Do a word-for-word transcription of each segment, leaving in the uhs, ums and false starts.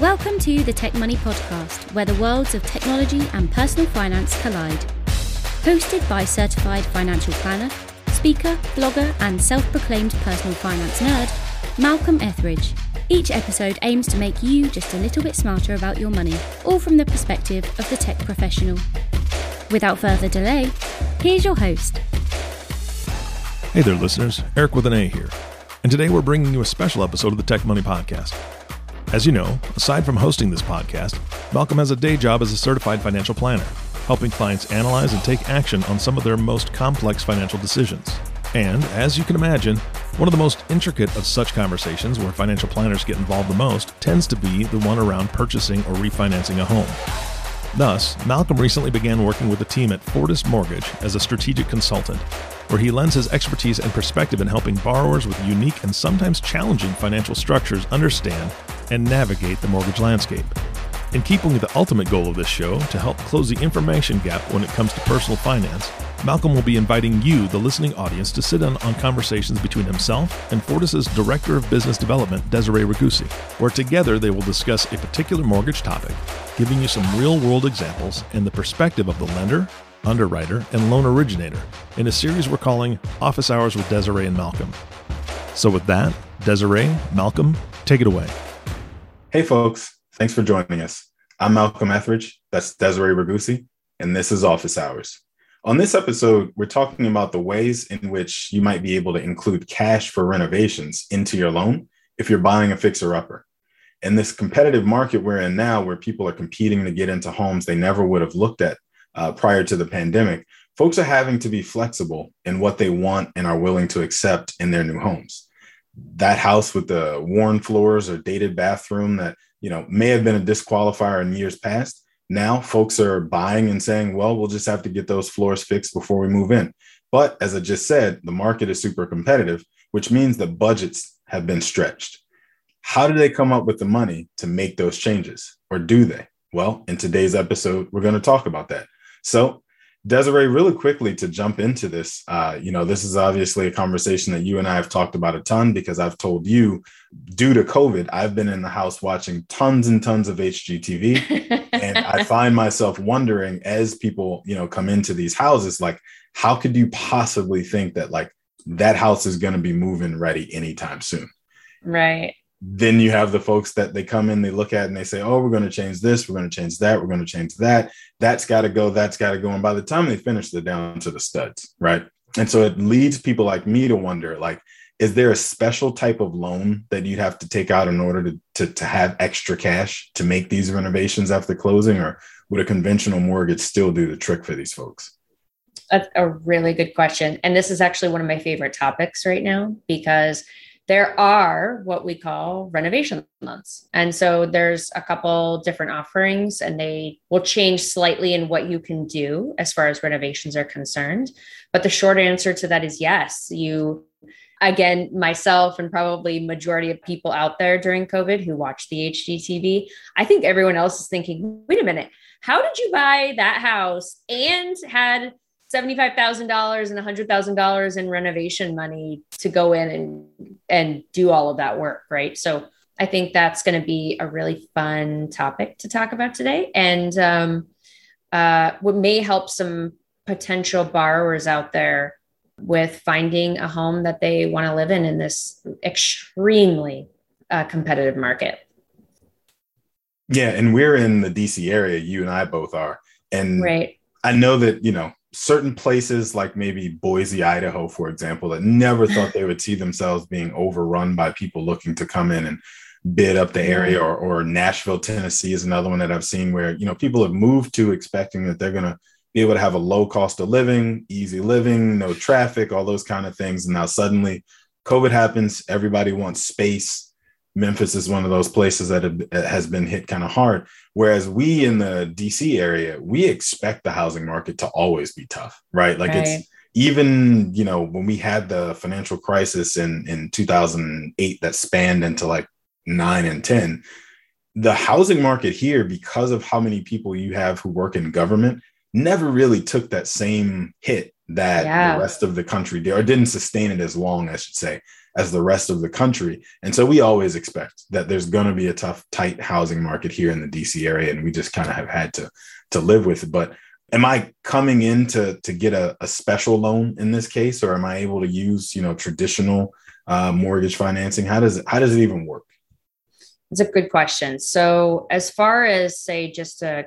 Welcome to the Tech Money Podcast, where the worlds of technology and personal finance collide. Hosted by certified financial planner, speaker, blogger, and self-proclaimed personal finance nerd, Malcolm Etheridge. Each episode aims to make you just a little bit smarter about your money, all from the perspective of the tech professional. Without further delay, here's your host. Hey there, listeners. Eric with an A here. And today we're bringing you a special episode of the Tech Money Podcast. As you know, aside from hosting this podcast, Malcolm has a day job as a certified financial planner, helping clients analyze and take action on some of their most complex financial decisions. And, as you can imagine, one of the most intricate of such conversations where financial planners get involved the most tends to be the one around purchasing or refinancing a home. Thus, Malcolm recently began working with a team at Fortis Mortgage as a strategic consultant, where he lends his expertise and perspective in helping borrowers with unique and sometimes challenging financial structures understand and navigate the mortgage landscape. In keeping with the ultimate goal of this show, to help close the information gap when it comes to personal finance, Malcolm will be inviting you, the listening audience, to sit in on conversations between himself and Fortis' Director of Business Development, Desiree Ragusi, where together they will discuss a particular mortgage topic, giving you some real-world examples and the perspective of the lender, underwriter, and loan originator in a series we're calling Office Hours with Desiree and Malcolm. So with that, Desiree, Malcolm, take it away. Hey folks, thanks for joining us. I'm Malcolm Etheridge, that's Desiree Ragusi, and this is Office Hours. On this episode, we're talking about the ways in which you might be able to include cash for renovations into your loan if you're buying a fixer-upper. In this competitive market we're in now, where people are competing to get into homes they never would have looked at uh, prior to the pandemic, folks are having to be flexible in what they want and are willing to accept in their new homes. That house with the worn floors or dated bathroom that, you know, may have been a disqualifier in years past. Now folks are buying and saying, well, we'll just have to get those floors fixed before we move in. But as I just said, the market is super competitive, which means the budgets have been stretched. How do they come up with the money to make those changes? Or do they? Well, in today's episode, we're going to talk about that. So Desiree, really quickly to jump into this, uh, you know, this is obviously a conversation that you and I have talked about a ton because I've told you, due to COVID, I've been in the house watching tons and tons of H G T V. And I find myself wondering as people, you know, come into these houses, like, how could you possibly think that like that house is going to be moving ready anytime soon? Right. Then you have the folks that they come in, they look at and they say, oh, we're going to change this. We're going to change that. We're going to change that. That's got to go. That's got to go. And by the time they finish, they're down to the studs. Right. And so it leads people like me to wonder, like, is there a special type of loan that you'd have to take out in order to, to, to have extra cash to make these renovations after closing? Or would a conventional mortgage still do the trick for these folks? That's a really good question. And this is actually one of my favorite topics right now, because there are what we call renovation loans. And so there's a couple different offerings and they will change slightly in what you can do as far as renovations are concerned. But the short answer to that is yes. You, again, myself and probably majority of people out there during COVID who watch the H G T V, I think everyone else is thinking, wait a minute, how did you buy that house and had seventy-five thousand dollars and one hundred thousand dollars in renovation money to go in and, and do all of that work, right? So I think that's going to be a really fun topic to talk about today. And um, uh, what may help some potential borrowers out there with finding a home that they want to live in in this extremely uh, competitive market. Yeah. And we're in the D C area. You and I both are. And right. I know that, you know, certain places like maybe Boise, Idaho, for example, that never thought they would see themselves being overrun by people looking to come in and bid up the area, or, or Nashville, Tennessee is another one that I've seen where, you know, people have moved to expecting that they're going to be able to have a low cost of living, easy living, no traffic, all those kind of things. And now suddenly COVID happens. Everybody wants space. Memphis is one of those places that have, has been hit kind of hard. Whereas we in the D C area, we expect the housing market to always be tough, right? Like right. It's even, you know, when we had the financial crisis in, in two thousand eight that spanned into like nine and ten, the housing market here, because of how many people you have who work in government, never really took that same hit that yeah. the rest of the country did, or didn't sustain it as long, I should say, as the rest of the country. And so we always expect that there's going to be a tough, tight housing market here in the D C area. And we just kind of have had to, to live with it. But am I coming in to, to get a, a special loan in this case, or am I able to use, you know, traditional uh, mortgage financing? How does it, how does it even work? It's a good question. So as far as, say, just a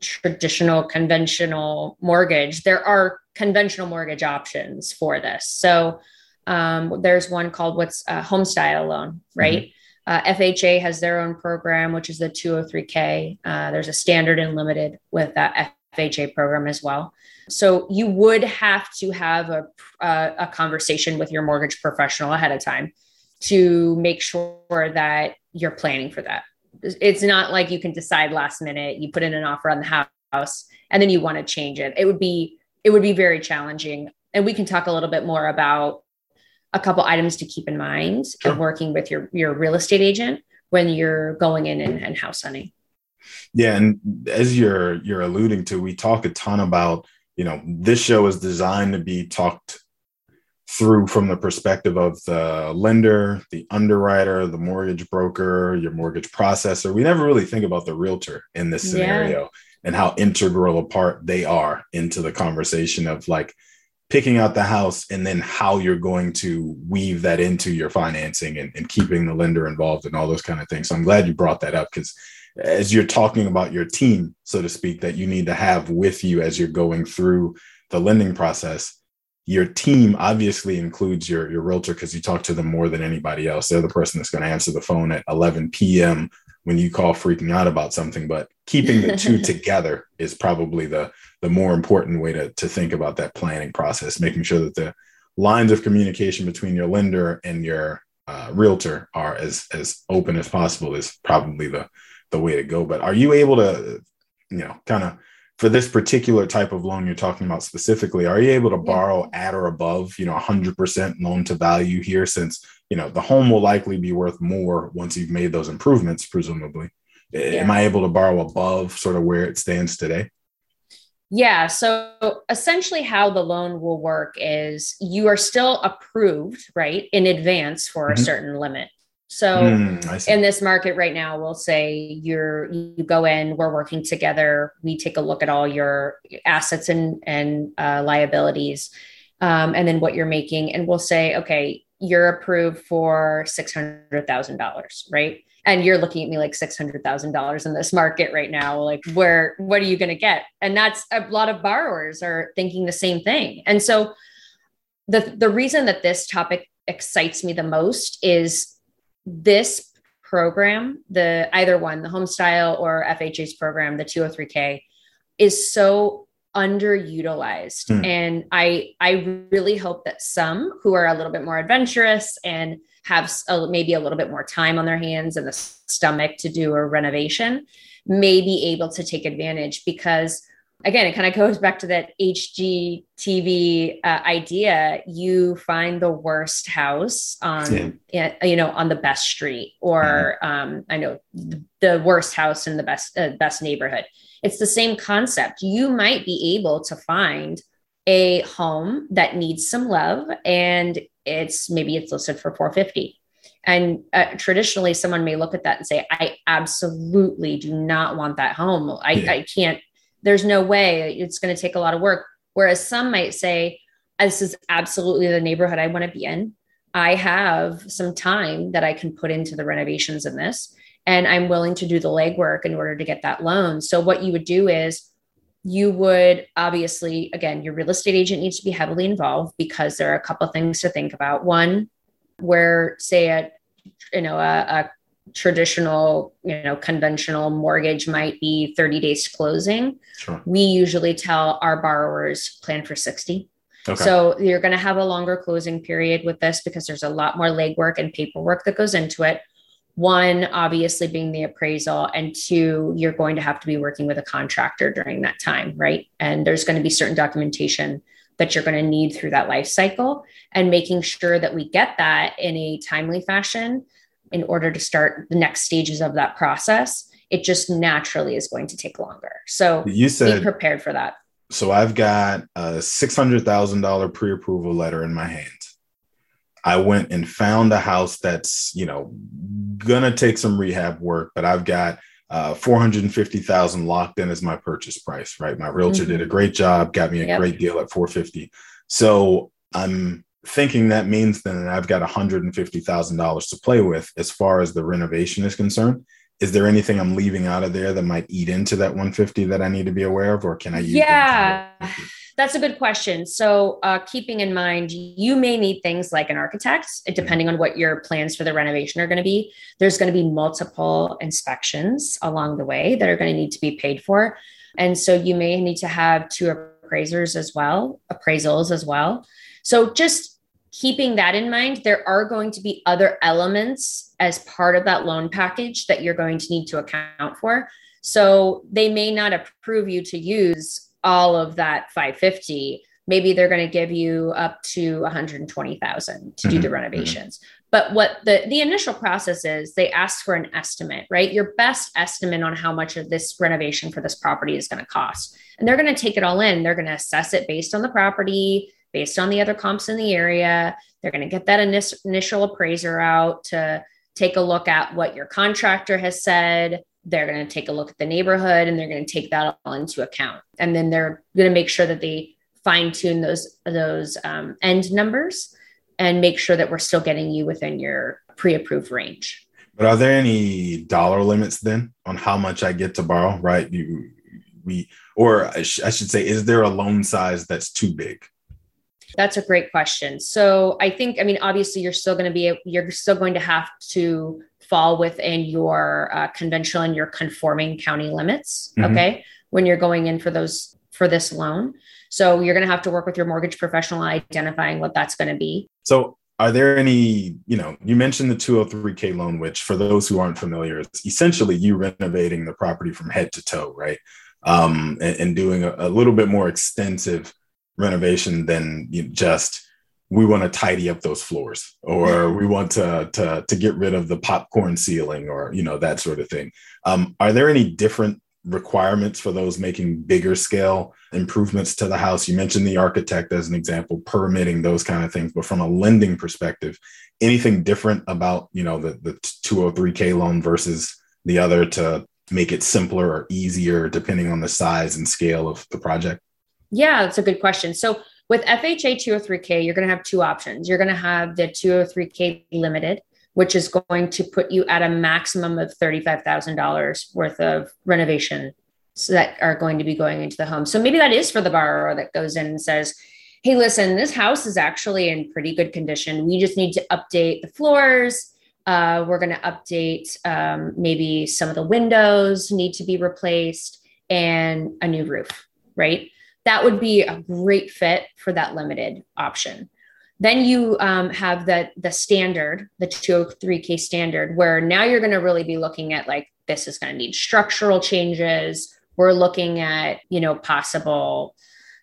traditional conventional mortgage, there are conventional mortgage options for this. So um, there's one called what's a Homestyle loan, right? Mm-hmm. Uh, F H A has their own program, which is the two oh three K. Uh, there's a standard and limited with that F H A program as well. So you would have to have a, uh, a conversation with your mortgage professional ahead of time to make sure that you're planning for that. It's not like you can decide last minute, you put in an offer on the house and then you want to change it. It would be, it would be very challenging. And we can talk a little bit more about a couple items to keep in mind sure. of working with your, your real estate agent when you're going in and, and house hunting. Yeah. And as you're, you're alluding to, we talk a ton about, you know, this show is designed to be talked through from the perspective of the lender, the underwriter, the mortgage broker, your mortgage processor. We never really think about the realtor in this scenario yeah. and how integral a part they are into the conversation of like picking out the house and then how you're going to weave that into your financing and, and keeping the lender involved and all those kind of things. So I'm glad you brought that up, because as you're talking about your team, so to speak, that you need to have with you as you're going through the lending process, your team obviously includes your, your realtor, because you talk to them more than anybody else. They're the person that's going to answer the phone at eleven p.m. when you call freaking out about something. But keeping the two together is probably the, the more important way to, to think about that planning process, making sure that the lines of communication between your lender and your uh, realtor are as, as open as possible is probably the, the way to go. But are you able to, you know, kind of, for this particular type of loan you're talking about specifically, are you able to borrow at or above, you know, one hundred percent loan to value here, since, you know, the home will likely be worth more once you've made those improvements, presumably? Yeah. Am I able to borrow above sort of where it stands today? Yeah. So essentially how the loan will work is you are still approved, right, in advance for mm-hmm. a certain limit. So mm, in this market right now, we'll say you're, you go in, we're working together. We take a look at all your assets and, and uh, liabilities um, and then what you're making. And we'll say, okay, you're approved for six hundred thousand dollars, right? And you're looking at me like six hundred thousand dollars in this market right now. Like, where, what are you going to get? And that's, a lot of borrowers are thinking the same thing. And so the, the reason that this topic excites me the most is this program, the either one, the Homestyle or F H A's program, the two oh three K, is so underutilized. Mm. And I I really hope that some who are a little bit more adventurous and have a, maybe a little bit more time on their hands and the stomach to do a renovation may be able to take advantage, because again, it kind of goes back to that H G T V uh, idea. You find the worst house on, yeah. you know, on the best street, or mm-hmm. um, I know the worst house in the best uh, best neighborhood. It's the same concept. You might be able to find a home that needs some love, and it's maybe it's listed for four hundred fifty thousand dollars. And uh, traditionally, someone may look at that and say, "I absolutely do not want that home. I, yeah. I can't." There's no way, it's going to take a lot of work. Whereas some might say, this is absolutely the neighborhood I want to be in. I have some time that I can put into the renovations in this, and I'm willing to do the legwork in order to get that loan. So what you would do is you would obviously, again, your real estate agent needs to be heavily involved because there are a couple of things to think about. One, where say a, you know, a, a traditional, you know, conventional mortgage might be thirty days to closing. Sure. We usually tell our borrowers plan for sixty. Okay. So you're going to have a longer closing period with this because there's a lot more legwork and paperwork that goes into it. One, obviously being the appraisal, and two, you're going to have to be working with a contractor during that time, right? And there's going to be certain documentation that you're going to need through that life cycle, and making sure that we get that in a timely fashion in order to start the next stages of that process. It just naturally is going to take longer. So you said, be prepared for that. So I've got a six hundred thousand dollars pre-approval letter in my hand. I went and found a house that's, you know, going to take some rehab work, but I've got uh, four hundred fifty thousand dollars locked in as my purchase price, right? My realtor mm-hmm. did a great job, got me a yep. great deal at four hundred fifty thousand dollars. So I'm thinking that means then that I've got one hundred fifty thousand dollars to play with as far as the renovation is concerned. Is there anything I'm leaving out of there that might eat into that one hundred fifty that I need to be aware of, or can I use? Yeah, that's a good question. So uh, keeping in mind, you may need things like an architect, depending on what your plans for the renovation are going to be. There's going to be multiple inspections along the way that are going to need to be paid for. And so you may need to have two appraisers as well, appraisals as well. So just keeping that in mind, there are going to be other elements as part of that loan package that you're going to need to account for. So they may not approve you to use all of that five hundred fifty thousand. Maybe they're going to give you up to one hundred twenty thousand dollars to mm-hmm. do the renovations. Mm-hmm. But what the, the initial process is, they ask for an estimate, right? Your best estimate on how much of this renovation for this property is going to cost. And they're going to take it all in. They're going to assess it based on the property, based on the other comps in the area. They're going to get that inis- initial appraiser out to take a look at what your contractor has said. They're going to take a look at the neighborhood, and they're going to take that all into account. And then they're going to make sure that they fine tune those, those um, end numbers and make sure that we're still getting you within your pre-approved range. But are there any dollar limits then on how much I get to borrow, right? You, we, or I, sh- I should say, is there a loan size that's too big? That's a great question. So I think, I mean, obviously you're still going to be, you're still going to have to fall within your uh, conventional and your conforming county limits. Mm-hmm. Okay. When you're going in for those, for this loan. So you're going to have to work with your mortgage professional on identifying what that's going to be. So are there any, you know, you mentioned the two oh three K loan, which for those who aren't familiar, it's essentially you renovating the property from head to toe, right? Um, and, and doing a, a little bit more extensive renovation than you just, we want to tidy up those floors, or we want to, to, to get rid of the popcorn ceiling, or, you know, that sort of thing. Um, are there any different requirements for those making bigger scale improvements to the house? You mentioned the architect as an example, permitting, those kind of things, but from a lending perspective, anything different about, you know, the, the two oh three K loan versus the other to make it simpler or easier depending on the size and scale of the project? Yeah, that's a good question. So with F H A two oh three K, you're going to have two options. You're going to have the two oh three K limited, which is going to put you at a maximum of thirty-five thousand dollars worth of renovation that are going to be going into the home. So maybe that is for the borrower that goes in and says, hey, listen, this house is actually in pretty good condition. We just need to update the floors. Uh, we're going to update um, maybe some of the windows need to be replaced and a new roof, right? That would be a great fit for that limited option. Then you um, have the, the standard, the two oh three K standard, where now you're going to really be looking at like, this is going to need structural changes. We're looking at, you know, possible,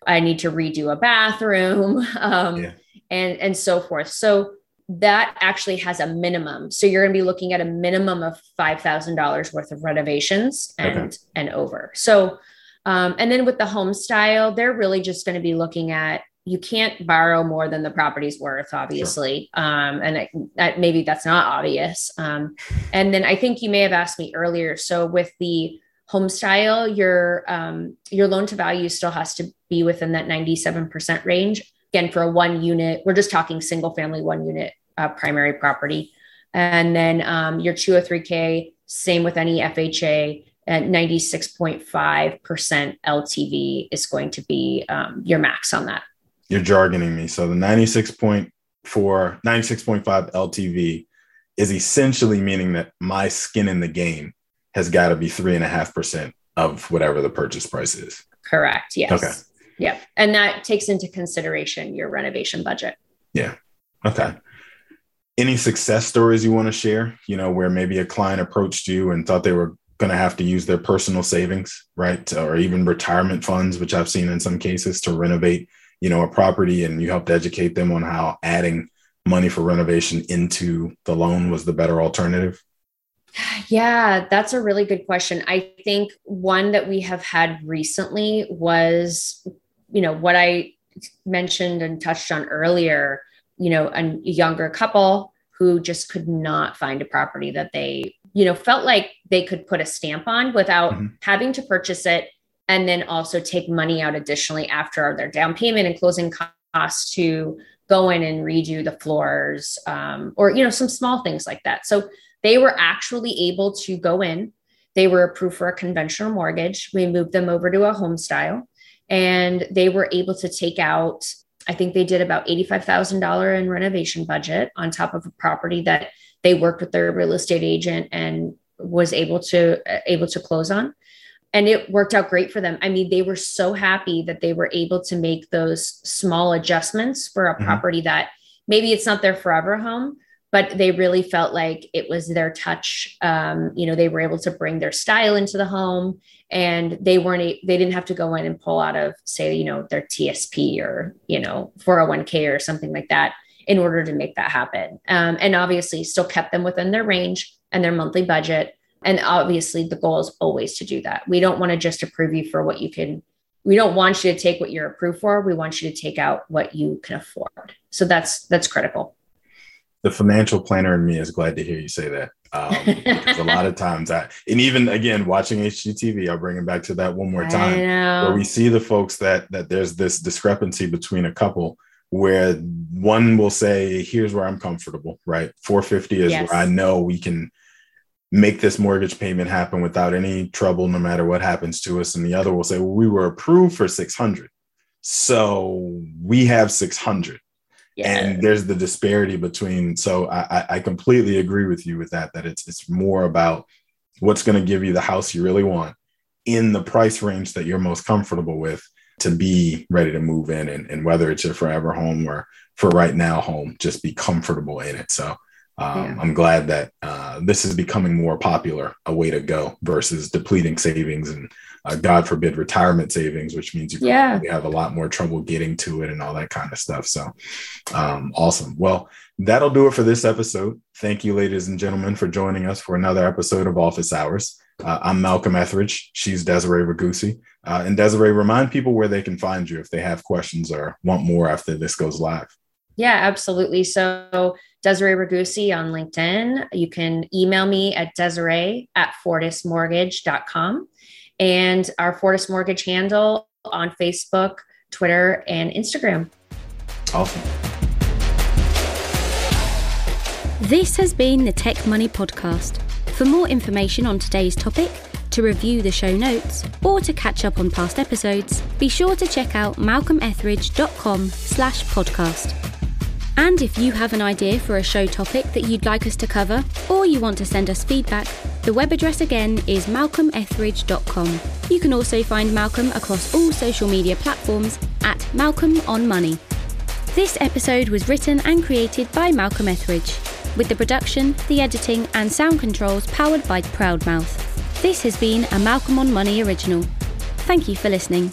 I need to redo a bathroom um, yeah. and, and so forth. So that actually has a minimum. So you're going to be looking at a minimum of five thousand dollars worth of renovations and, okay. and over. So Um, and then with the Homestyle, they're really just going to be looking at, you can't borrow more than the property's worth, obviously. Sure. Um, and I, I, maybe that's not obvious. Um, and then I think you may have asked me earlier. So with the Homestyle, your, um, your loan to value still has to be within that ninety-seven percent range. Again, for a one unit, we're just talking single family, one unit uh, primary property. And then um, your two oh three K, same with any F H A, at ninety-six point five percent L T V is going to be um, your max on that. You're jargoning me. So the ninety-six point four, ninety-six point five L T V is essentially meaning that my skin in the game has got to be three and a half percent of whatever the purchase price is. Correct. Yes. Okay. Yep. And that takes into consideration your renovation budget. Yeah. Okay. Any success stories you want to share, you know, where maybe a client approached you and thought they were going to have to use their personal savings, right? Or even retirement funds, which I've seen in some cases, to renovate, you know, a property, and you helped educate them on how adding money for renovation into the loan was the better alternative? Yeah, that's a really good question. I think one that we have had recently was, you know, what I mentioned and touched on earlier, you know, a younger couple who just could not find a property that they, you know, felt like they could put a stamp on without mm-hmm. having to purchase it. And then also take money out additionally after their down payment and closing costs to go in and redo the floors, um, or, you know, some small things like that. So they were actually able to go in. They were approved for a conventional mortgage. We moved them over to a Homestyle, and they were able to take out, I think they did about eighty-five thousand dollars in renovation budget on top of a property that they worked with their real estate agent and was able to, uh, able to close on. And it worked out great for them. I mean, they were so happy that they were able to make those small adjustments for a mm-hmm. property that maybe it's not their forever home, but they really felt like it was their touch. Um, you know, they were able to bring their style into the home, and they weren't, a, they didn't have to go in and pull out of, say, you know, their T S P or, you know, four oh one K or something like that in order to make that happen. Um, and obviously still kept them within their range and their monthly budget. And obviously the goal is always to do that. We don't want to just approve you for what you can, we don't want you to take what you're approved for. We want you to take out what you can afford. So that's, that's critical. The financial planner in me is glad to hear you say that. Um, because a lot of times I, and even again, watching H G T V, I'll bring it back to that one more time, where we see the folks that, that there's this discrepancy between a couple where one will say, here's where I'm comfortable, right? four fifty is yes. where I know we can make this mortgage payment happen without any trouble, no matter what happens to us. And the other will say, well, we were approved for six hundred. So we have six hundred. Yeah. And there's the disparity between. So I, I completely agree with you with that, that it's, it's more about what's going to give you the house you really want in the price range that you're most comfortable with to be ready to move in, and, and whether it's your forever home or for right now home, just be comfortable in it. So Um, yeah. I'm glad that uh, this is becoming more popular, a way to go versus depleting savings and uh, God forbid retirement savings, which means you yeah. have a lot more trouble getting to it and all that kind of stuff. So um, awesome. Well, that'll do it for this episode. Thank you, ladies and gentlemen, for joining us for another episode of Office Hours. Uh, I'm Malcolm Etheridge. She's Desiree Ragusi. Uh, and Desiree, remind people where they can find you if they have questions or want more after this goes live. Yeah, absolutely. So Desiree Ragusi on LinkedIn. You can email me at Desiree at fortis mortgage dot com, and our Fortis Mortgage handle on Facebook, Twitter, and Instagram. Awesome. This has been the Tech Money Podcast. For more information on today's topic, to review the show notes, or to catch up on past episodes, be sure to check out malcolmetheridge.com slash podcast. And if you have an idea for a show topic that you'd like us to cover, or you want to send us feedback, the web address again is malcolm etheridge dot com. You can also find Malcolm across all social media platforms at Malcolm on Money. This episode was written and created by Malcolm Etheridge, with the production, the editing and sound controls powered by Proudmouth. This has been a Malcolm on Money original. Thank you for listening.